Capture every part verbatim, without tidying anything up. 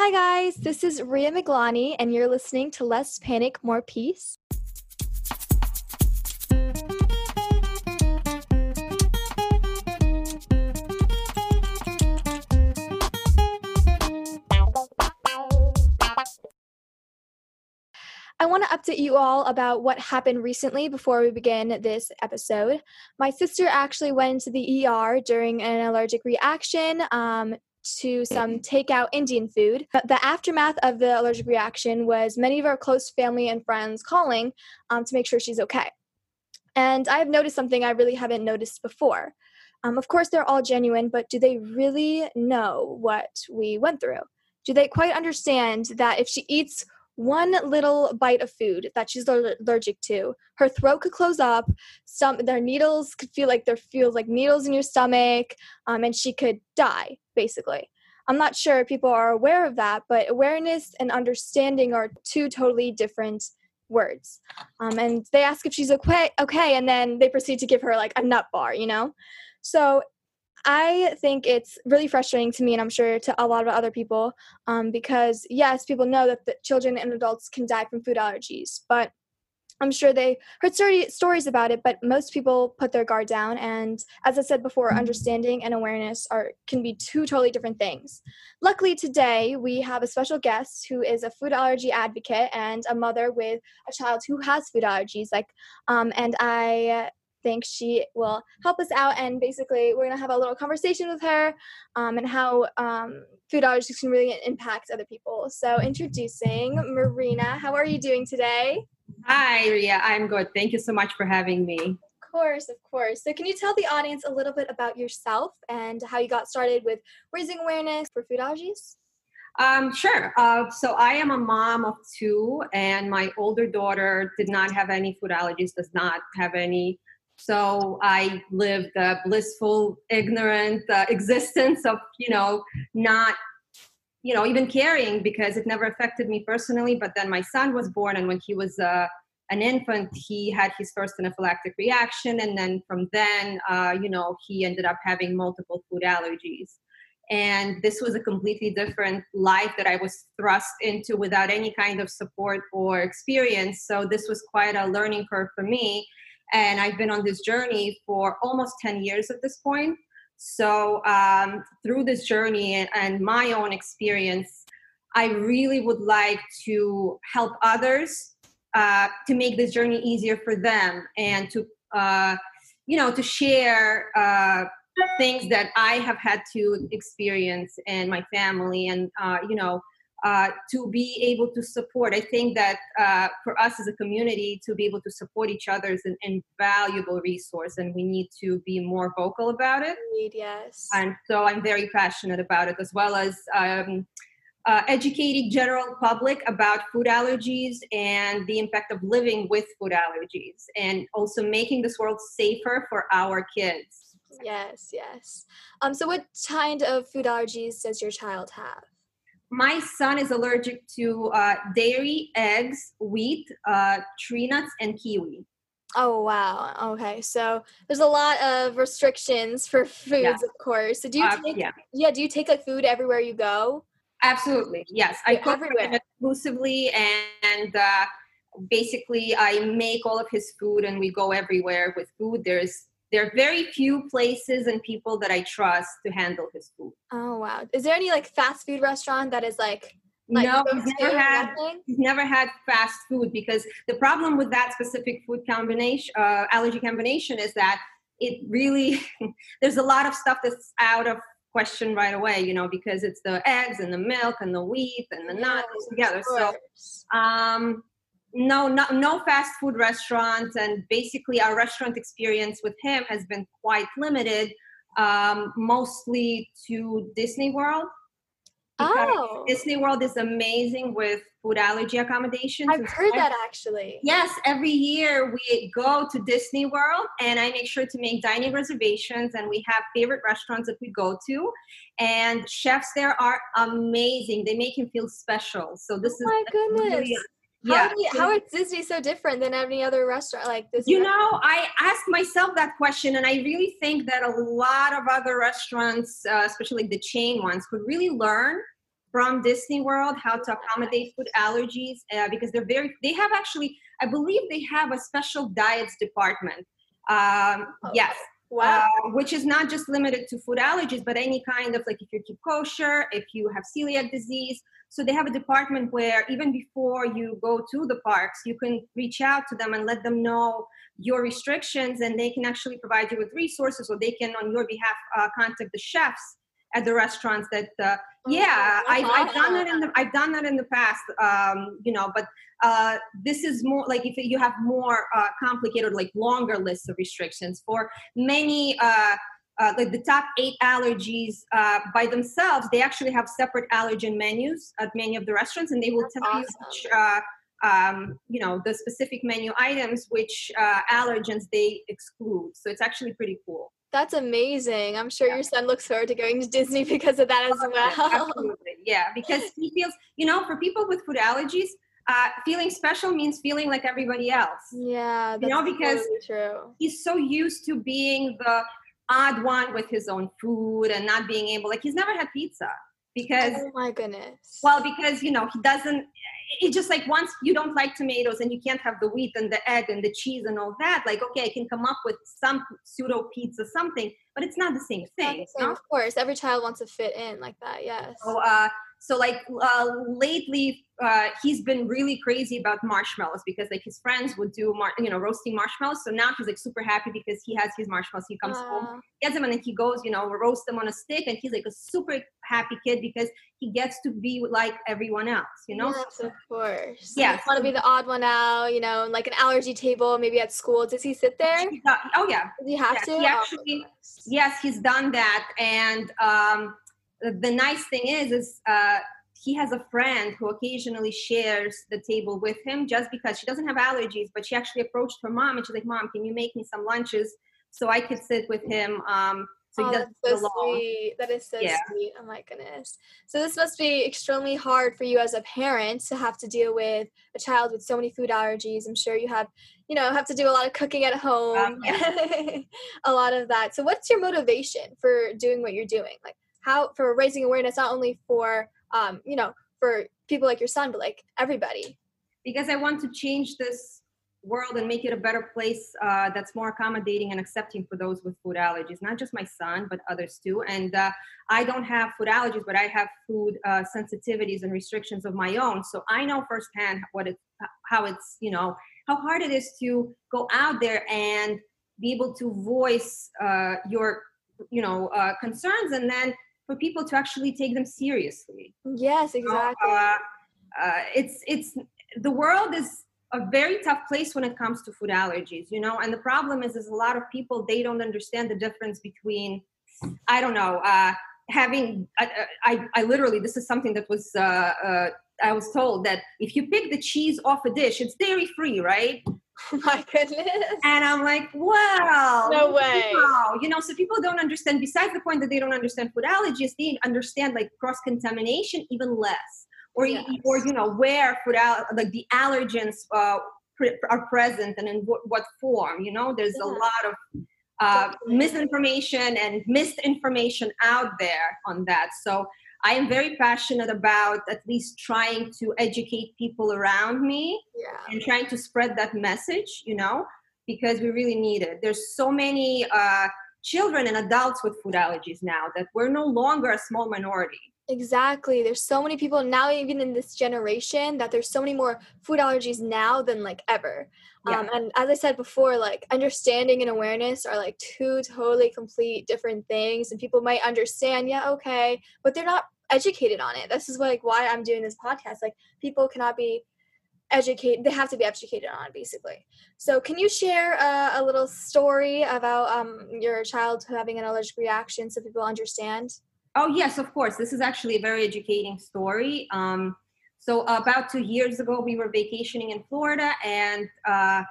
Hi guys, this is Rhea Miglani and you're listening to Less Panic, More Peace. I want to update you all about what happened recently before we begin this episode. My sister actually went to the E R during an allergic reaction um, to some takeout Indian food. The aftermath of the allergic reaction was many of our close family and friends calling um, to make sure she's okay. And I have noticed something I really haven't noticed before. Um, of course, they're all genuine, but do they really know what we went through? Do they quite understand that if she eats one little bite of food that she's allergic to, her throat could close up, some their needles could feel like there feels like needles in your stomach, um, and she could die, basically. I'm not sure if people are aware of that, but awareness and understanding are two totally different words. Um, and they ask if she's okay, okay, and then they proceed to give her like a nut bar, you know? So I think it's really frustrating to me, and I'm sure to a lot of other people, um, because yes, people know that the children and adults can die from food allergies, but I'm sure they heard stories about it, but most people put their guard down, and as I said before, understanding and awareness are can be two totally different things. Luckily today, we have a special guest who is a food allergy advocate and a mother with a child who has food allergies, like, um, and I... think she will help us out, and basically we're going to have a little conversation with her um, and how um, food allergies can really impact other people. So introducing Marina, how are you doing today? Hi, Rhea. I'm good. Thank you so much for having me. Of course, of course. So can you tell the audience a little bit about yourself and how you got started with raising awareness for food allergies? Um, sure. Uh, so I am a mom of two, and my older daughter did not have any food allergies, does not have any. So I lived a blissful, ignorant uh, existence of, you know, not, you know, even caring, because it never affected me personally. But then my son was born, and when he was uh, an infant, he had his first anaphylactic reaction. And then from then, uh, you know, he ended up having multiple food allergies. And this was a completely different life that I was thrust into without any kind of support or experience. So this was quite a learning curve for me. And I've been on this journey for almost ten years at this point. So um, through this journey and, and my own experience, I really would like to help others uh, to make this journey easier for them, and to, uh, you know, to share uh, things that I have had to experience, and my family, and, uh, you know, Uh, to be able to support. I think that uh, for us as a community, to be able to support each other is an invaluable resource, and we need to be more vocal about it. Yes. And so I'm very passionate about it, as well as um, uh, educating general public about food allergies and the impact of living with food allergies, and also making this world safer for our kids. Yes, yes. Um. So what kind of food allergies does your child have? My son is allergic to uh, dairy, eggs, wheat, uh, tree nuts, and kiwi. Oh, wow. Okay. So there's a lot of restrictions for foods, yeah. Of course. So do you uh, take, yeah. yeah, do you take like food everywhere you go? Absolutely. Yes. I yeah, cook everywhere. exclusively and, uh, basically I make all of his food, and we go everywhere with food. There's There are very few places and people that I trust to handle his food. Oh, wow. Is there any, like, fast food restaurant that is, like, like no, he's never, had, he's never had fast food, because the problem with that specific food combination, uh, allergy combination, is that it really, there's a lot of stuff that's out of question right away, you know, because it's the eggs and the milk and the wheat and the nuts oh, together. So, um... No, no, no fast food restaurants, and basically our restaurant experience with him has been quite limited, um, mostly to Disney World. Oh, Disney World is amazing with food allergy accommodations. I've heard that actually. Yes, every year we go to Disney World, and I make sure to make dining reservations, and we have favorite restaurants that we go to, and chefs there are amazing. They make him feel special. So this oh is my goodness. Really- How, yeah. you, how is Disney so different than any other restaurant like this? You know, I ask myself that question, and I really think that a lot of other restaurants, uh, especially the chain ones, could really learn from Disney World, how to accommodate food allergies, uh, because they're very, they have actually, I believe they have a special diets department. Um, oh, yes. Wow. Uh, which is not just limited to food allergies, but any kind of, like if you keep kosher, if you have celiac disease. So they have a department where even before you go to the parks, you can reach out to them and let them know your restrictions, and they can actually provide you with resources, or they can on your behalf uh, contact the chefs at the restaurants that, uh, yeah, I've, I've done that in the, I've done that in the past, um, you know, but uh, this is more like if you have more uh, complicated, like longer lists of restrictions for many, uh, uh, like the top eight allergies uh, by themselves, they actually have separate allergen menus at many of the restaurants, and they will tell awesome. you which, uh, um, you know, the specific menu items, which uh, allergens they exclude. So it's actually pretty cool. That's amazing. I'm sure yeah. your son looks forward to going to Disney because of that as well. Absolutely. Yeah, because he feels, you know, for people with food allergies, uh, feeling special means feeling like everybody else. Yeah, that's you know, because totally true. He's so used to being the odd one with his own food and not being able, like he's never had pizza because. Oh my goodness. Well, because, you know, he doesn't, it's just like once you don't like tomatoes and you can't have the wheat and the egg and the cheese and all that, like, okay, I can come up with some pseudo pizza, something, but it's not the same thing. The same. Of course, every child wants to fit in like that. Yes. So, uh, so like uh, lately, uh, he's been really crazy about marshmallows because like his friends would do, mar- you know, roasting marshmallows. So now he's like super happy because he has his marshmallows. He comes uh, home, gets them, and then he goes, you know, roast them on a stick. And he's like a super happy kid because he gets to be like everyone else, you know? Yes, of course. Yeah. So want to be the odd one out, you know, like an allergy table, maybe at school. Does he sit there? Uh, oh, yeah. Does he have yes, to? He actually, oh, yes, he's done that. And, um, the nice thing is, is uh, he has a friend who occasionally shares the table with him just because she doesn't have allergies, but she actually approached her mom and she's like, Mom, can you make me some lunches so I could sit with him? Um, so oh, he doesn't that's so sweet. That is so yeah. sweet. Oh my goodness. So this must be extremely hard for you as a parent to have to deal with a child with so many food allergies. I'm sure you have, you know, have to do a lot of cooking at home, um, yeah. a lot of that. So what's your motivation for doing what you're doing? Like, How, for raising awareness, not only for, um, you know, for people like your son, but like everybody? Because I want to change this world and make it a better place uh, that's more accommodating and accepting for those with food allergies, not just my son, but others too. And uh, I don't have food allergies, but I have food uh, sensitivities and restrictions of my own. So I know firsthand what it, how it's, you know, how hard it is to go out there and be able to voice uh, your, you know, uh, concerns, and then for people to actually take them seriously. Yes, exactly. So, uh, uh, it's it's the world is a very tough place when it comes to food allergies, you know. And the problem is, is a lot of people, they don't understand the difference between, I don't know, uh, having. I, I I literally this is something that was uh, uh, I was told that if you pick the cheese off a dish, it's dairy free, right? Oh my goodness. And I'm like, wow. No way. Wow. You know, so people don't understand, besides the point that they don't understand food allergies, they understand like cross-contamination even less. Or, yes. or you know, where food al- like the allergens uh, pre- are present and in w- what form, you know? There's yeah. a lot of uh, misinformation and misinformation out there on that. So I am very passionate about at least trying to educate people around me yeah. and trying to spread that message, you know, because we really need it. There's so many uh, children and adults with food allergies now that we're no longer a small minority. Exactly. There's so many people now, even in this generation, that there's so many more food allergies now than like ever. Yeah. Um, and as I said before, like understanding and awareness are like two totally complete different things, and people might understand. Yeah. Okay. But they're not educated on it. This is like why I'm doing this podcast. Like people cannot be educated. They have to be educated on it, basically. So can you share a, a little story about um, your child having an allergic reaction so people understand? Oh, yes, of course. This is actually a very educating story. Um, so about two years ago, we were vacationing in Florida. And uh,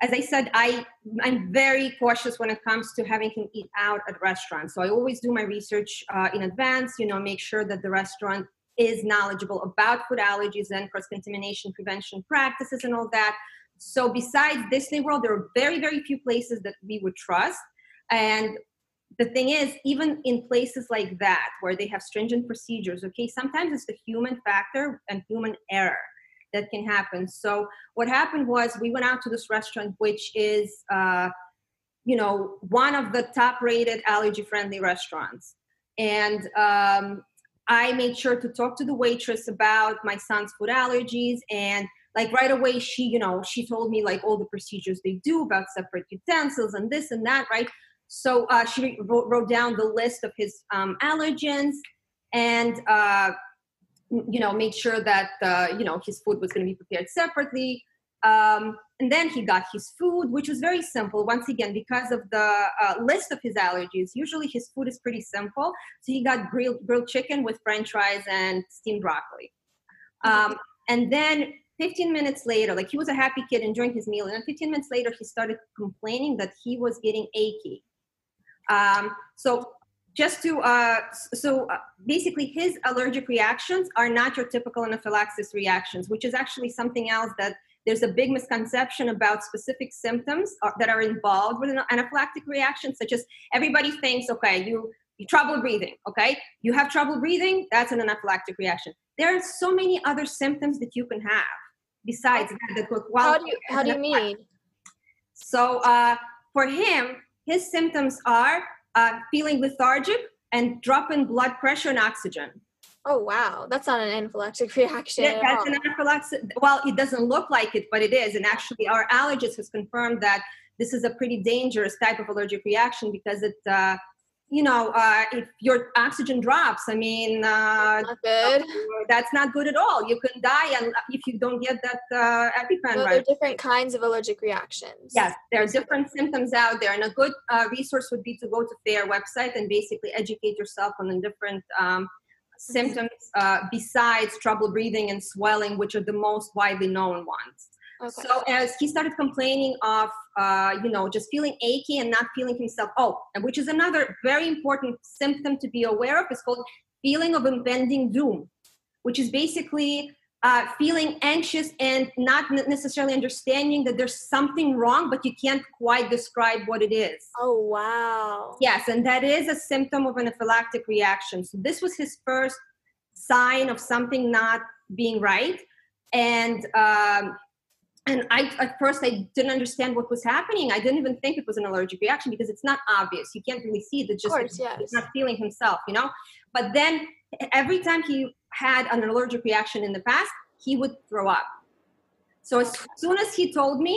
as I said, I, I'm very cautious when it comes to having him eat out at restaurants. So I always do my research uh, in advance, you know, make sure that the restaurant is knowledgeable about food allergies and cross-contamination prevention practices and all that. So besides Disney World, there are very, very few places that we would trust. And the thing is, even in places like that, where they have stringent procedures, okay, sometimes it's the human factor and human error that can happen. So what happened was, we went out to this restaurant, which is, uh, you know, one of the top-rated allergy-friendly restaurants. And um, I made sure to talk to the waitress about my son's food allergies. And like right away, she, you know, she told me like all the procedures they do about separate utensils and this and that, right? So uh, she wrote, wrote down the list of his um, allergens, and, uh, you know, made sure that, uh, you know, his food was going to be prepared separately. Um, and then he got his food, which was very simple. Once again, because of the uh, list of his allergies, usually his food is pretty simple. So he got grilled, grilled chicken with French fries and steamed broccoli. Um, and then fifteen minutes later, like, he was a happy kid enjoying his meal. And then fifteen minutes later, he started complaining that he was getting achy. Um, so just to, uh, so basically his allergic reactions are not your typical anaphylaxis reactions, which is actually something else that there's a big misconception about specific symptoms that are involved with an anaphylactic reaction, such as everybody thinks, okay, you, you trouble breathing, okay? You have trouble breathing, that's an anaphylactic reaction. There are so many other symptoms that you can have besides that. How do you, how do you mean? So uh, for him, his symptoms are uh, feeling lethargic and drop in blood pressure and oxygen. Oh, wow. That's not an anaphylactic reaction. Yeah, that's an anaphylaxis. Well, it doesn't look like it, but it is. And actually, our allergist has confirmed that this is a pretty dangerous type of allergic reaction, because it, uh, you know, uh, if your oxygen drops, I mean, uh, not good. That's not good at all. You can die if you don't get that uh, EpiPen. Well, right. There are different kinds of allergic reactions. Yes, there are different symptoms out there. And a good uh, resource would be to go to their website and basically educate yourself on the different um, symptoms uh, besides trouble breathing and swelling, which are the most widely known ones. Okay. So as he started complaining of, uh, you know, just feeling achy and not feeling himself, oh, and which is another very important symptom to be aware of, is called feeling of impending doom, which is basically uh, feeling anxious and not necessarily understanding that there's something wrong, but you can't quite describe what it is. Oh, wow. Yes, and that is a symptom of anaphylactic reaction. So this was his first sign of something not being right. And um And I, at first, I didn't understand what was happening. I didn't even think it was an allergic reaction, because it's not obvious. You can't really see it. It's just, of course, yes. He's not feeling himself, you know? But then every time he had an allergic reaction in the past, he would throw up. So as soon as he told me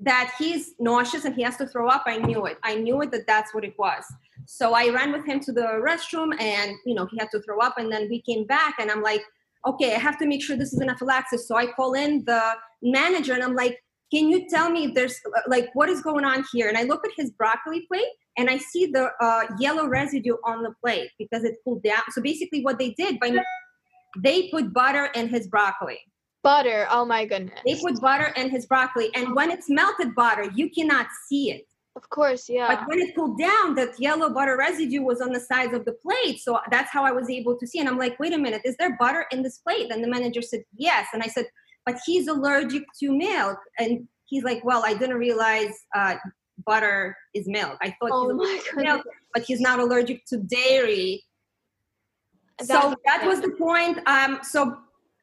that he's nauseous and he has to throw up, I knew it. I knew it that that's what it was. So I ran with him to the restroom, and, you know, he had to throw up. And then we came back, and I'm like, okay, I have to make sure this is anaphylaxis. So I call in the manager, and I'm like, can you tell me if there's, like, what is going on here? And I look at his broccoli plate, and I see the uh, yellow residue on the plate because it cooled down. So basically what they did, by they put butter in his broccoli. Butter, oh my goodness. They put butter in his broccoli. And when it's melted butter, you cannot see it. Of course, yeah. But when it cooled down, that yellow butter residue was on the sides of the plate. So that's how I was able to see. And I'm like, wait a minute, is there butter in this plate? And the manager said, yes. And I said, but he's allergic to milk. And he's like, well, I didn't realize uh, butter is milk. I thought oh he's allergic to milk, but he's not allergic to dairy. That so that was the point. Um, so uh,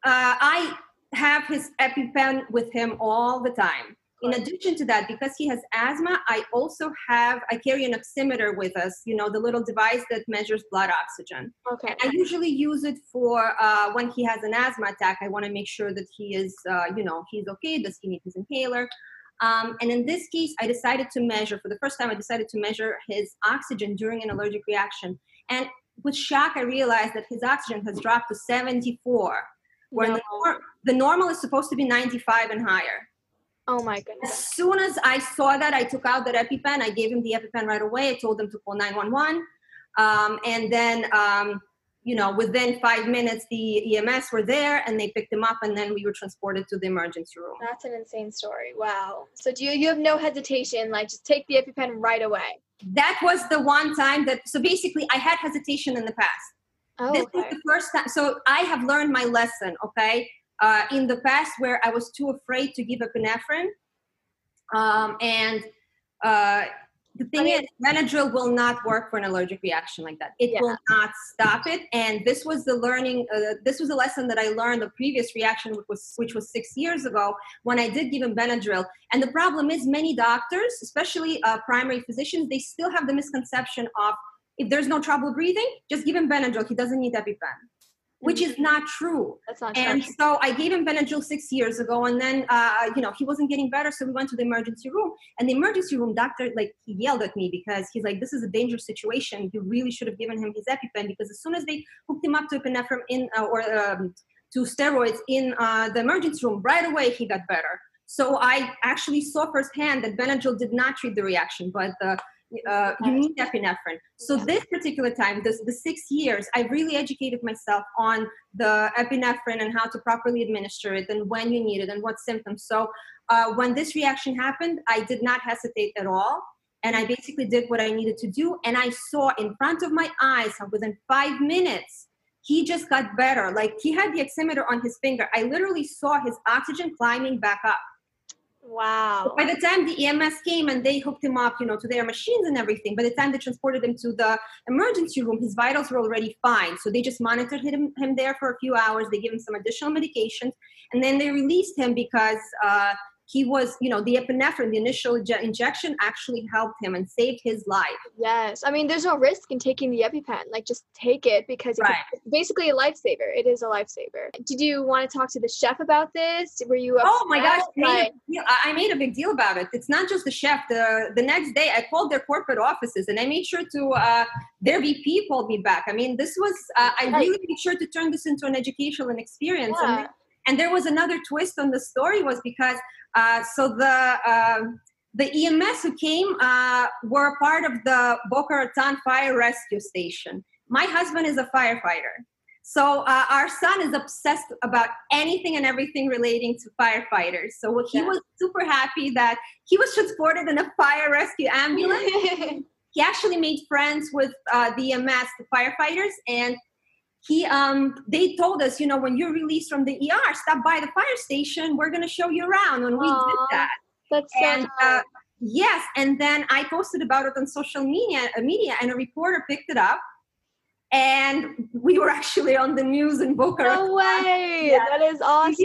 I have his EpiPen with him all the time. In addition to that, because he has asthma, I also have, I carry an oximeter with us, you know, the little device that measures blood oxygen. Okay. And I usually use it for uh, when he has an asthma attack. I want to make sure that he is, uh, you know, he's okay. Does he need his inhaler? Um, and in this case, I decided to measure, for the first time, I decided to measure his oxygen during an allergic reaction. And with shock, I realized that his oxygen has dropped to seventy-four, where no. the, norm, the normal is supposed to be ninety-five and higher. Oh my goodness. As soon as I saw that, I took out that EpiPen. I gave him the EpiPen right away. I told him to call nine one one. Um, and then, um, you know, within five minutes, the E M S were there and they picked him up, and then we were transported to the emergency room. That's an insane story. Wow. So do you, you have no hesitation, like just take the EpiPen right away? That was the one time that, so basically I had hesitation in the past. Oh, this okay. was the first time. So I have learned my lesson, okay? Uh, in the past, where I was too afraid to give epinephrine, um, and uh, The thing I mean, is, Benadryl will not work for an allergic reaction like that. It yeah. will not stop it. And this was the learning, uh, this was a lesson that I learned the previous reaction, which was, which was six years ago when I did give him Benadryl. And the problem is many doctors, especially uh, primary physicians, they still have the misconception of, if there's no trouble breathing, just give him Benadryl. He doesn't need EpiPen. Which is not true. That's not and true. So I gave him Benadryl six years ago, and then uh, you know he wasn't getting better, so we went to the emergency room. And the emergency room doctor, like, he yelled at me because he's like, "This is a dangerous situation. You really should have given him his EpiPen." Because as soon as they hooked him up to epinephrine in uh, or um, to steroids in uh, the emergency room, right away he got better. So I actually saw firsthand that Benadryl did not treat the reaction, but the uh, Uh, you need epinephrine. So this particular time, this, the six years, I really educated myself on the epinephrine and how to properly administer it and when you need it and what symptoms. So uh, when this reaction happened, I did not hesitate at all. And I basically did what I needed to do. And I saw in front of my eyes how within five minutes, he just got better. Like, he had the oximeter on his finger. I literally saw his oxygen climbing back up. Wow. By the time the E M S came and they hooked him up, you know, to their machines and everything, by the time they transported him to the emergency room, his vitals were already fine. So they just monitored him, him there for a few hours. They gave him some additional medications, and then they released him because uh, he was, you know, the epinephrine, the initial injection actually helped him and saved his life. Yes. I mean, there's no risk in taking the EpiPen. Like, just take it because right. it's basically a lifesaver. It is a lifesaver. Did you want to talk to the chef about this? Were you upset? Oh my gosh. Like, I made a big deal about it. It's not just the chef. The, the next day I called their corporate offices and I made sure to, uh, their V P called me back. I mean, this was, uh, I right. really made sure to turn this into an educational experience. Yeah. And, and there was another twist on the story was because, uh, so the, uh, the E M S who came uh, were part of the Boca Raton fire rescue station. My husband is a firefighter. So uh, our son is obsessed about anything and everything relating to firefighters. So he yeah. was super happy that he was transported in a fire rescue ambulance. He actually made friends with uh, the E M S, the firefighters, and he um, they told us, you know, when you're released from the E R, stop by the fire station. We're going to show you around. And we Aww, did that. That's and, so nice. uh, Yes. And then I posted about it on social media, media and a reporter picked it up. And we were actually on the news in Boca Raton. No way! Yeah. That is awesome.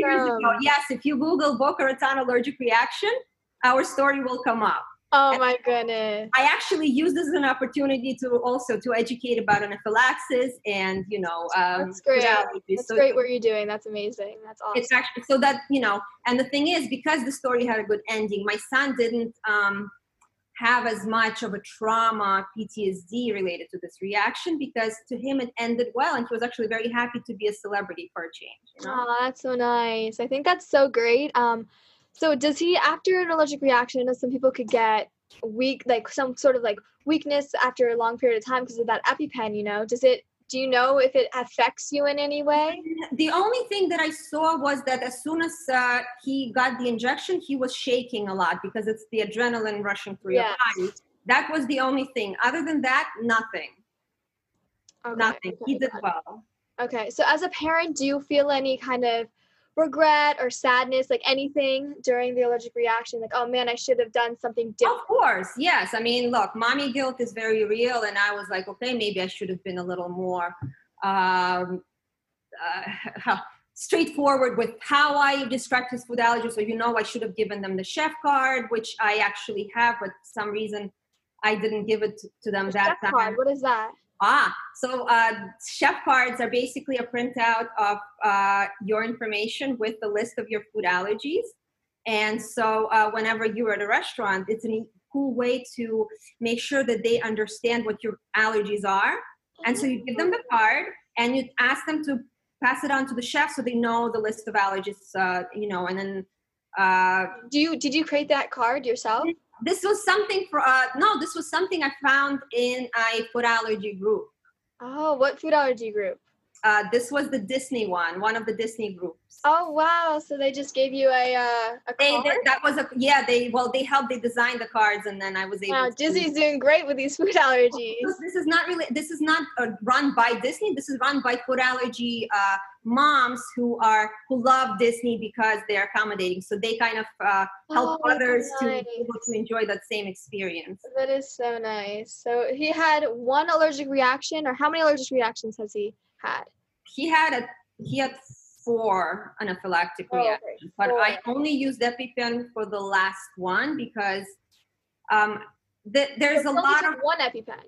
Yes, if you Google Boca Raton allergic reaction, our story will come up. Oh and my goodness! I actually used this as an opportunity to also to educate about anaphylaxis and you know. Um, That's great. That's so, great. What you're doing. That's amazing. That's awesome. It's actually so that you know. And the thing is, because the story had a good ending, my son didn't. Um, have as much of a trauma P T S D related to this reaction because to him it ended well and he was actually very happy to be a celebrity for a change. You know? Oh, that's so nice. I think that's so great. Um, so does he, after an allergic reaction, some people could get weak, like some sort of like weakness after a long period of time because of that EpiPen, you know, does it, do you know if it affects you in any way? The only thing that I saw was that as soon as uh, he got the injection, he was shaking a lot because it's the adrenaline rushing through yes. your body. That was the only thing. Other than that, nothing. Okay. Nothing. Okay. He did well. Okay. So as a parent, do you feel any kind of regret or sadness, like anything during the allergic reaction, like, oh man, I should have done something different? Of course, yes. I mean, look, mommy guilt is very real. And I was like, okay, maybe I should have been a little more um, uh, straightforward with how I described his food allergy. So, you know, I should have given them the chef card, which I actually have, but for some reason I didn't give it to them that time. Chef card, what is that? Ah, so uh, chef cards are basically a printout of uh, your information with the list of your food allergies. And so uh, whenever you're at a restaurant, it's a cool way to make sure that they understand what your allergies are. And so you give them the card and you ask them to pass it on to the chef so they know the list of allergies, uh, you know, and then... Uh, Do you, did you create that card yourself? This was something for, uh, no, this was something I found in a food allergy group. Oh, what food allergy group? Uh, this was the Disney one, one of the Disney groups. Oh, wow. So they just gave you a, uh, a they, card? They, that was a, yeah, they, well, they helped, they designed the cards, and then I was able wow, to. Wow, Disney's doing great with these food allergies. This is not really, this is not uh, run by Disney. This is run by food allergy uh, moms who are, who love Disney because they're accommodating. So they kind of uh, help oh, others nice. to be able to enjoy that same experience. That is so nice. So he had one allergic reaction, or how many allergic reactions has he had? He had a he had four anaphylactic oh, reactions, okay. but four. I only used EpiPen for the last one because um, the, there's so a lot of one EpiPen.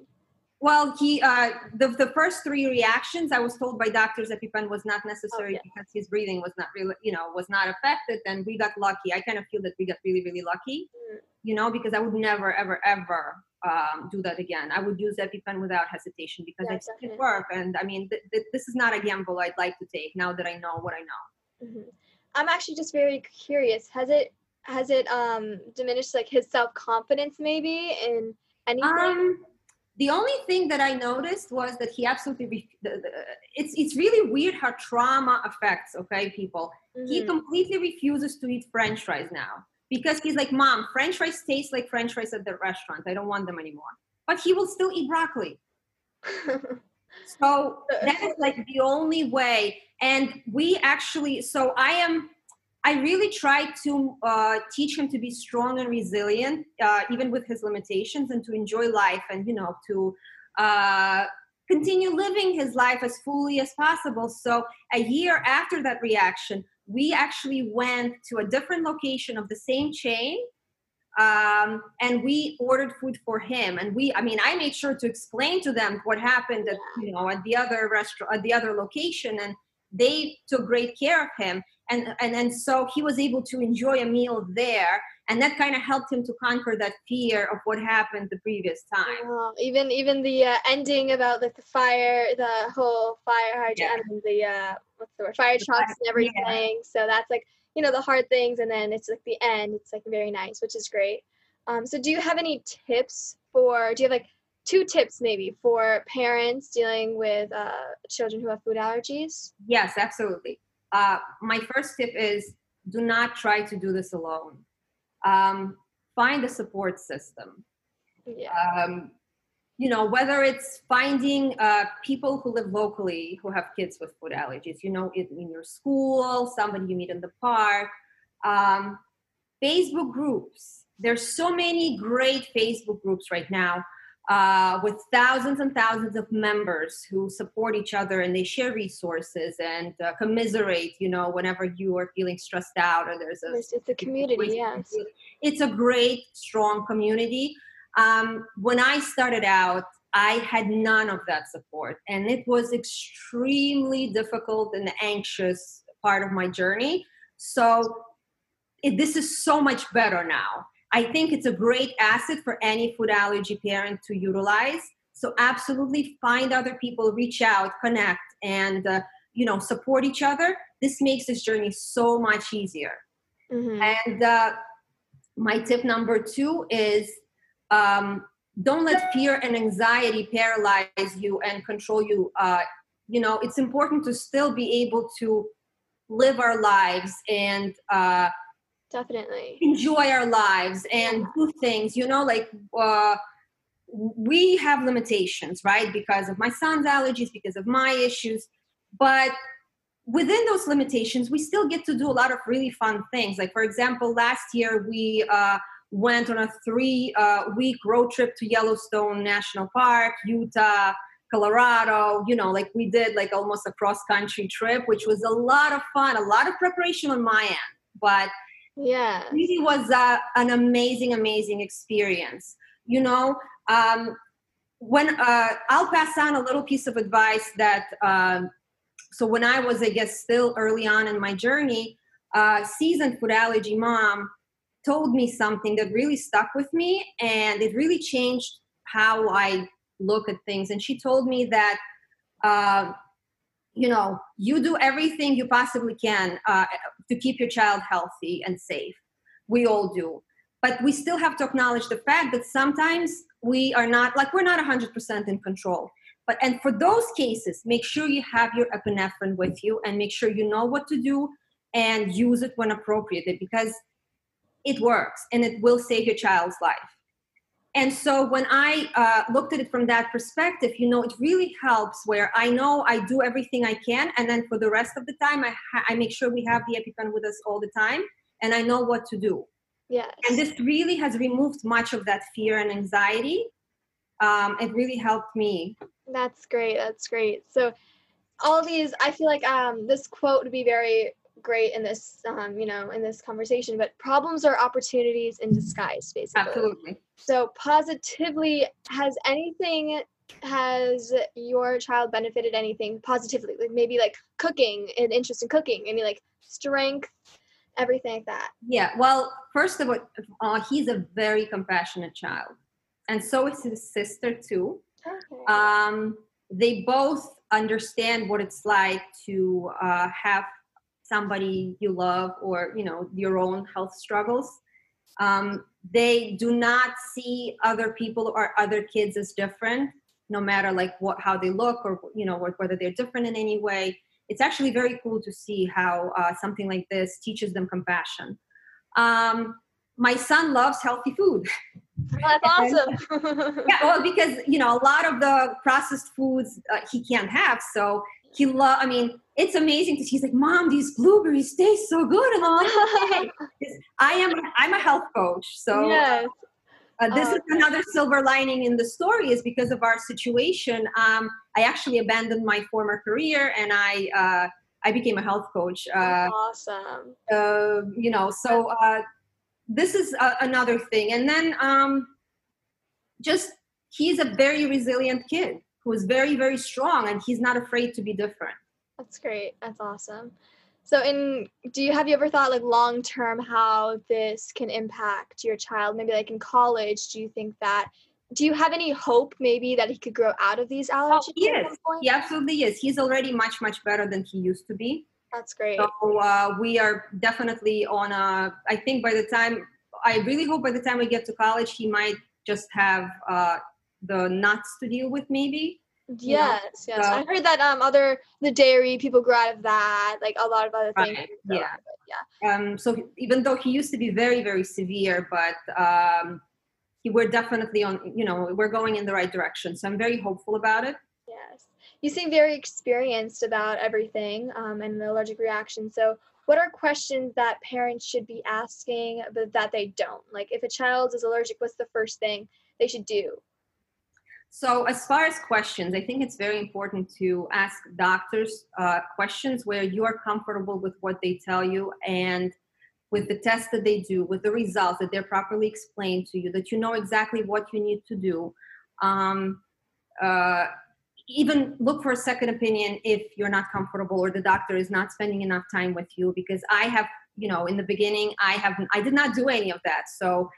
Well, he uh, the the first three reactions I was told by doctors EpiPen was not necessary oh, yeah. because his breathing was not really you know was not affected, and we got lucky. I kind of feel that we got really really lucky, mm. you know, because I would never ever ever. Um, do that again. I would use EpiPen without hesitation because yeah, it did work. And I mean, th- th- this is not a gamble I'd like to take now that I know what I know. Mm-hmm. I'm actually just very curious. Has it has it um, diminished like his self confidence maybe in anything? Um, the only thing that I noticed was that he absolutely. Re- the, the, it's it's really weird how trauma affects okay people. Mm-hmm. He completely refuses to eat French fries now. Because he's like, Mom, French fries taste like French fries at the restaurant. I don't want them anymore. But he will still eat broccoli. So that is like the only way. And we actually, so I am, I really try to uh, teach him to be strong and resilient, uh, even with his limitations, and to enjoy life and, you know, to uh, continue living his life as fully as possible. So a year after that reaction, we actually went to a different location of the same chain, um, and we ordered food for him. And we, I mean, I made sure to explain to them what happened at, you know, at the other restaurant, at the other location, and they took great care of him. And, and, and so he was able to enjoy a meal there. And that kind of helped him to conquer that fear of what happened the previous time. Oh, even, even the uh, ending about like the fire, the whole fire hydrant, yeah. and the, uh, what's the word, fire trucks and everything. Yeah. So that's like, you know, the hard things. And then it's like the end, it's like very nice, which is great. Um, so do you have any tips for, do you have like two tips maybe for parents dealing with uh, children who have food allergies? Yes, absolutely. Uh, my first tip is do not try to do this alone. Um, find a support system, yeah. um, you know, whether it's finding uh, people who live locally, who have kids with food allergies, you know, in, in your school, somebody you meet in the park, um, Facebook groups. There's so many great Facebook groups right now uh, with thousands and thousands of members who support each other, and they share resources and uh, commiserate, you know, whenever you are feeling stressed out or there's a... It's a community, yes. It's a great, strong community. Um, when I started out, I had none of that support, and it was extremely difficult and anxious part of my journey. So it, this is so much better now. I think it's a great asset for any food allergy parent to utilize. So absolutely find other people, reach out, connect, and, uh, you know, support each other. This makes this journey so much easier. Mm-hmm. And uh, my tip number two is um, don't let fear and anxiety paralyze you and control you. Uh, you know, it's important to still be able to live our lives and uh definitely enjoy our lives and yeah. do things, you know, like uh, we have limitations, right? Because of my son's allergies, because of my issues. But within those limitations, we still get to do a lot of really fun things. Like, for example, last year we uh, went on a three uh, week road trip to Yellowstone National Park, Utah, Colorado, you know, like we did like almost a cross country trip, which was a lot of fun, a lot of preparation on my end. But yeah, it really was uh, an amazing, amazing experience. You know, um, when uh, I'll pass on a little piece of advice that, um, so when I was, I guess, still early on in my journey, uh, seasoned food allergy mom told me something that really stuck with me, and it really changed how I look at things. And she told me that, uh, you know, you do everything you possibly can uh, to keep your child healthy and safe. We all do. But we still have to acknowledge the fact that sometimes we are not, like, we're not one hundred percent in control. But, and for those cases, make sure you have your epinephrine with you and make sure you know what to do and use it when appropriate, because it works and it will save your child's life. And so when I uh, looked at it from that perspective, you know, it really helps where I know I do everything I can. And then for the rest of the time, I, ha- I make sure we have the EpiPen with us all the time and I know what to do. Yes. And this really has removed much of that fear and anxiety. Um, it really helped me. That's great. That's great. So all these, I feel like um, this quote would be very great in this, um, you know, in this conversation, but problems are opportunities in disguise, basically. Absolutely. So positively, has anything, has your child benefited anything positively? Like maybe like cooking, an interest in cooking, any like strength, everything like that. Yeah. Well, first of all, uh, he's a very compassionate child. And so is his sister too. Okay. Um, they both understand what it's like to uh, have somebody you love or, you know, your own health struggles. Um, they do not see other people or other kids as different, no matter like what, how they look or, you know, whether they're different in any way. It's actually very cool to see how uh, something like this teaches them compassion. Um, my son loves healthy food. Well, that's awesome. Yeah, well, because, you know, a lot of the processed foods uh, he can't have. So he loves, I mean, it's amazing because he's like, Mom, these blueberries taste so good. And I'm like, okay. I am, I'm a health coach. So yes. uh, this oh, is okay. Another silver lining in the story is because of our situation. Um, I actually abandoned my former career and I, uh, I became a health coach. Uh, awesome. Uh, you know, so, uh, this is uh, another thing. And then um, just he's a very resilient kid who is very, very strong and he's not afraid to be different. That's great. That's awesome. So in, do you, have you ever thought like long-term how this can impact your child? Maybe like in college, do you think that, do you have any hope maybe that he could grow out of these allergies? Oh, he is. He absolutely is. He's already much, much better than he used to be. That's great. So uh, we are definitely on a, I think by the time, I really hope by the time we get to college, he might just have uh, the nuts to deal with maybe. Yes, you know? yes. So, I heard that um, other, the dairy, people grew out of that, like a lot of other things. Right. So, yeah. yeah. Um, so even though he used to be very, very severe, but um, he, we're definitely on, you know, we're going in the right direction. So I'm very hopeful about it. Yes. You seem very experienced about everything um, and the allergic reaction. So what are questions that parents should be asking but that they don't? Like if a child is allergic, what's the first thing they should do? So as far as questions, I think it's very important to ask doctors uh, questions where you are comfortable with what they tell you and with the tests that they do, with the results, that they're properly explained to you, that you know exactly what you need to do. Um, uh, Even look for a second opinion if you're not comfortable or the doctor is not spending enough time with you, because I have, you know, in the beginning, I have, I did not do any of that. So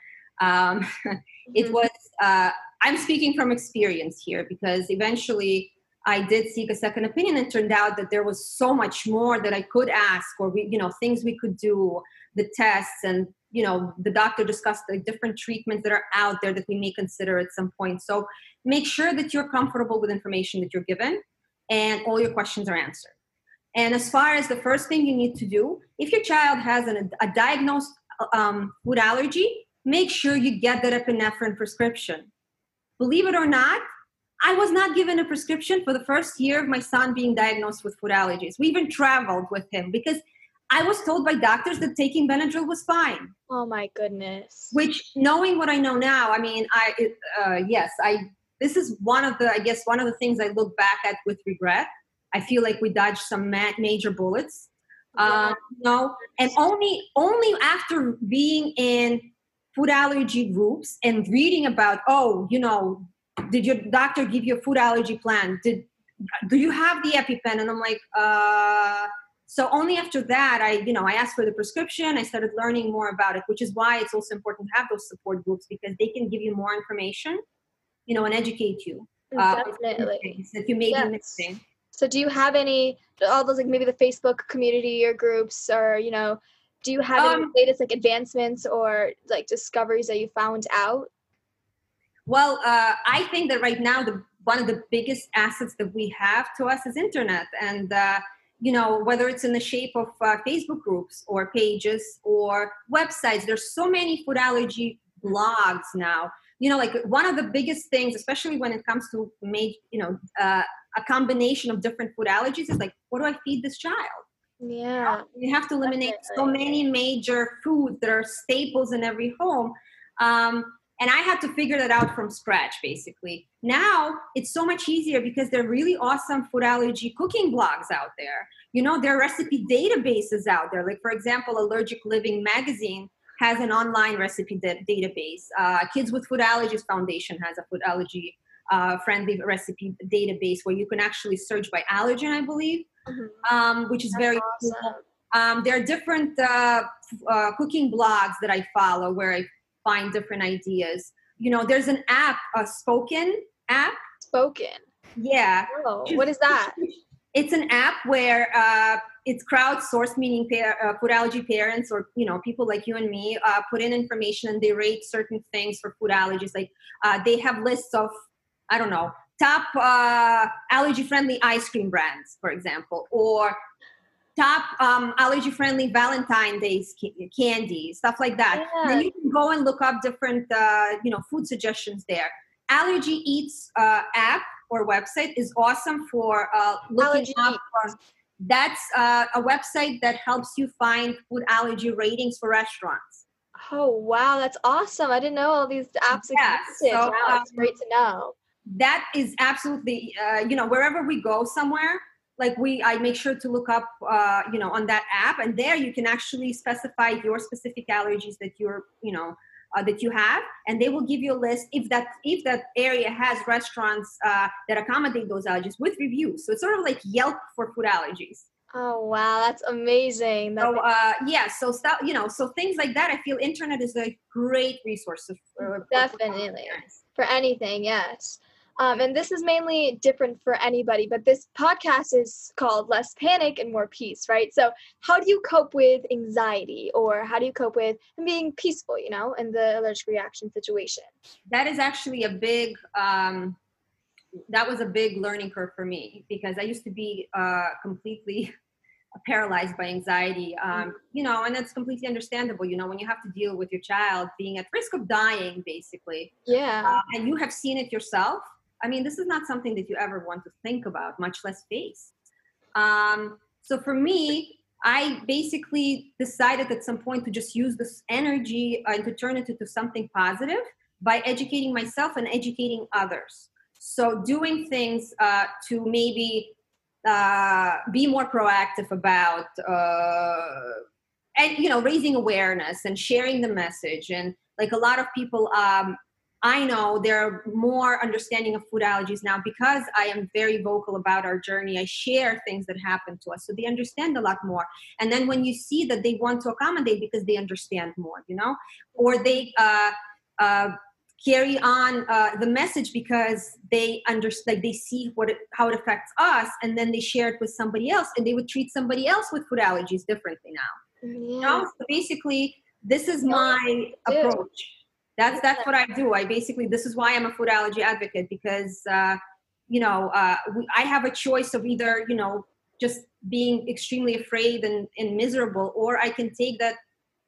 um, mm-hmm. it was, uh, I'm speaking from experience here because eventually I did seek a second opinion and turned out that there was so much more that I could ask or, we, you know, things we could do, the tests and, you know, the doctor discussed the different treatments that are out there that we may consider at some point. So make sure that you're comfortable with information that you're given and all your questions are answered. And as far as the first thing you need to do, if your child has an, a diagnosed um, food allergy, make sure you get that epinephrine prescription. Believe it or not, I was not given a prescription for the first year of my son being diagnosed with food allergies. We even traveled with him because I was told by doctors that taking Benadryl was fine. Oh my goodness. Which, knowing what I know now, I mean, I, it, uh, yes, I, this is one of the, I guess, one of the things I look back at with regret. I feel like we dodged some ma- major bullets. Yeah. Um, you know, and only, only after being in food allergy groups and reading about, oh, you know, did your doctor give you a food allergy plan? Did, do you have the EpiPen? And I'm like, uh, So only after that, I, you know, I asked for the prescription. I started learning more about it, which is why it's also important to have those support groups because they can give you more information, you know, and educate you. Uh, Definitely. That you may yes. be missing. So do you have any, all those, like maybe the Facebook community or groups or, you know, do you have um, any latest like advancements or like discoveries that you found out? Well, uh, I think that right now the one of the biggest assets that we have to us is internet. And, uh, you know, whether it's in the shape of uh, Facebook groups or pages or websites, there's so many food allergy blogs now. You know, like one of the biggest things, especially when it comes to make, you know, uh, a combination of different food allergies is like, what do I feed this child? Yeah. You have to eliminate Definitely. so many major foods that are staples in every home. Um, and I had to figure that out from scratch, basically. Now it's so much easier because there are really awesome food allergy cooking blogs out there. You know, there are recipe databases out there. Like, for example, Allergic Living Magazine has an online recipe de- database. Uh, Kids with Food Allergies Foundation has a food allergy uh, friendly recipe database where you can actually search by allergen, I believe, mm-hmm. um, which is That's very awesome. cool. Um, there are different uh, uh, cooking blogs that I follow where I find different ideas. You know, there's an app, a Spoken app. Spoken? Yeah. Oh, what is that? It's an app where... Uh, It's crowdsourced, meaning par- uh, food allergy parents or, you know, people like you and me uh, put in information and they rate certain things for food allergies. Like uh, they have lists of, I don't know, top uh, allergy-friendly ice cream brands, for example, or top um, allergy-friendly Valentine's Day ca- candy, stuff like that. Yeah. Then you can go and look up different, uh, you know, food suggestions there. Allergy Eats uh, app or website is awesome for uh, looking allergy up on... That's uh, a website that helps you find food allergy ratings for restaurants. Oh, wow. That's awesome. I didn't know all these apps yeah, existed. So, wow, um, it's great to know. That is absolutely, uh, you know, wherever we go somewhere, like we, I make sure to look up, uh, you know, on that app. And there you can actually specify your specific allergies that you're, you know, uh, that you have. And they will give you a list if that, if that area has restaurants uh, that accommodate those allergies with reviews. So it's sort of like Yelp for food allergies. Oh, wow. That's amazing. That so, uh, yeah. So, stuff, you know, so things like that, I feel internet is a great resource. For, Definitely. For, for anything. Yes. Um, and this is mainly different for anybody, but this podcast is called Less Panic and More Peace, right? So how do you cope with anxiety, or how do you cope with being peaceful, you know, in the allergic reaction situation? That is actually a big, um, that was a big learning curve for me, because I used to be uh, completely paralyzed by anxiety, um, you know, and that's completely understandable, you know, when you have to deal with your child being at risk of dying, basically. Yeah. Uh, and you have seen it yourself. I mean, this is not something that you ever want to think about, much less face. Um, so for me, I basically decided at some point to just use this energy and to turn it into something positive by educating myself and educating others. So doing things uh, to maybe uh, be more proactive about, uh, and you know, raising awareness and sharing the message. And like a lot of people, um, I know there are more understanding of food allergies now because I am very vocal about our journey. I share things that happen to us, so they understand a lot more. And then when you see that they want to accommodate because they understand more, you know, or they uh, uh, carry on uh, the message because they understand, like they see what it, how it affects us, and then they share it with somebody else, and they would treat somebody else with food allergies differently now. Yeah. You know, so basically, this is my yeah. approach. That's that's what I do. I basically, this is why I'm a food allergy advocate, because, uh, you know, uh, we, I have a choice of either, you know, just being extremely afraid and, and miserable, or I can take that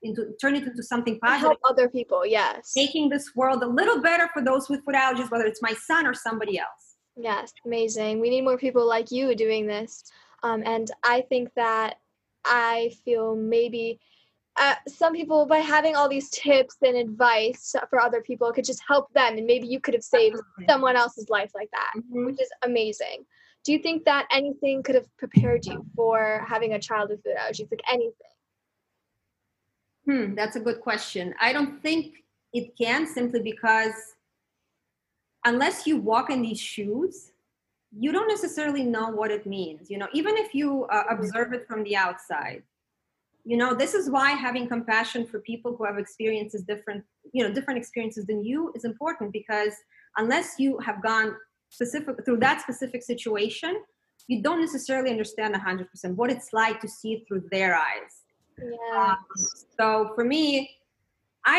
into, turn it into something positive. Help other people, yes. Making this world a little better for those with food allergies, whether it's my son or somebody else. Yes, amazing. We need more people like you doing this. Um, and I think that I feel maybe... Uh, some people, by having all these tips and advice for other people, could just help them, and maybe you could have saved Absolutely. someone else's life like that, mm-hmm. which is amazing. Do you think that anything could have prepared you for having a child with food allergies, like anything? Hmm, that's a good question. I don't think it can, simply because unless you walk in these shoes, you don't necessarily know what it means. You know, even if you uh, observe it from the outside. You know, this is why having compassion for people who have experiences different, you know, different experiences than you is important, because unless you have gone specific through that specific situation, you don't necessarily understand one hundred percent what it's like to see it through their eyes. Yeah. Um, so for me, I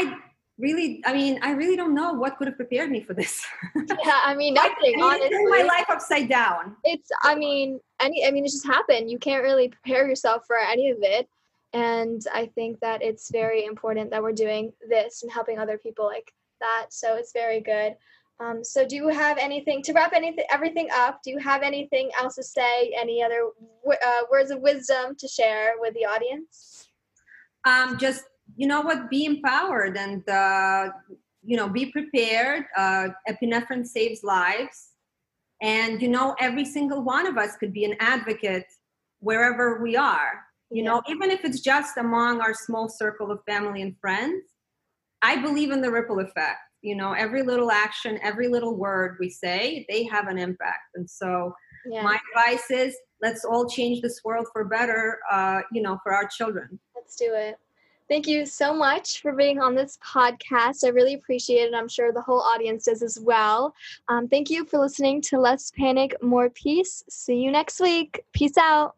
really, I mean, I really don't know what could have prepared me for this. Yeah, I mean, nothing, I mean, honestly. My life upside down. It's, I mean, any, I mean, it just happened. You can't really prepare yourself for any of it. And I think that it's very important that we're doing this and helping other people like that. So it's very good. Um, so do you have anything to wrap anything, everything up? Do you have anything else to say? Any other w- uh, words of wisdom to share with the audience? Um, just, you know what, be empowered and, uh, you know, be prepared. Uh, epinephrine saves lives. And, you know, every single one of us could be an advocate wherever we are. You know, even if it's just among our small circle of family and friends, I believe in the ripple effect. You know, every little action, every little word we say, they have an impact. And so yeah. my advice is, let's all change this world for better, uh, you know, for our children. Let's do it. Thank you so much for being on this podcast. I really appreciate it. I'm sure the whole audience does as well. Um, thank you for listening to Less Panic, More Peace. See you next week. Peace out.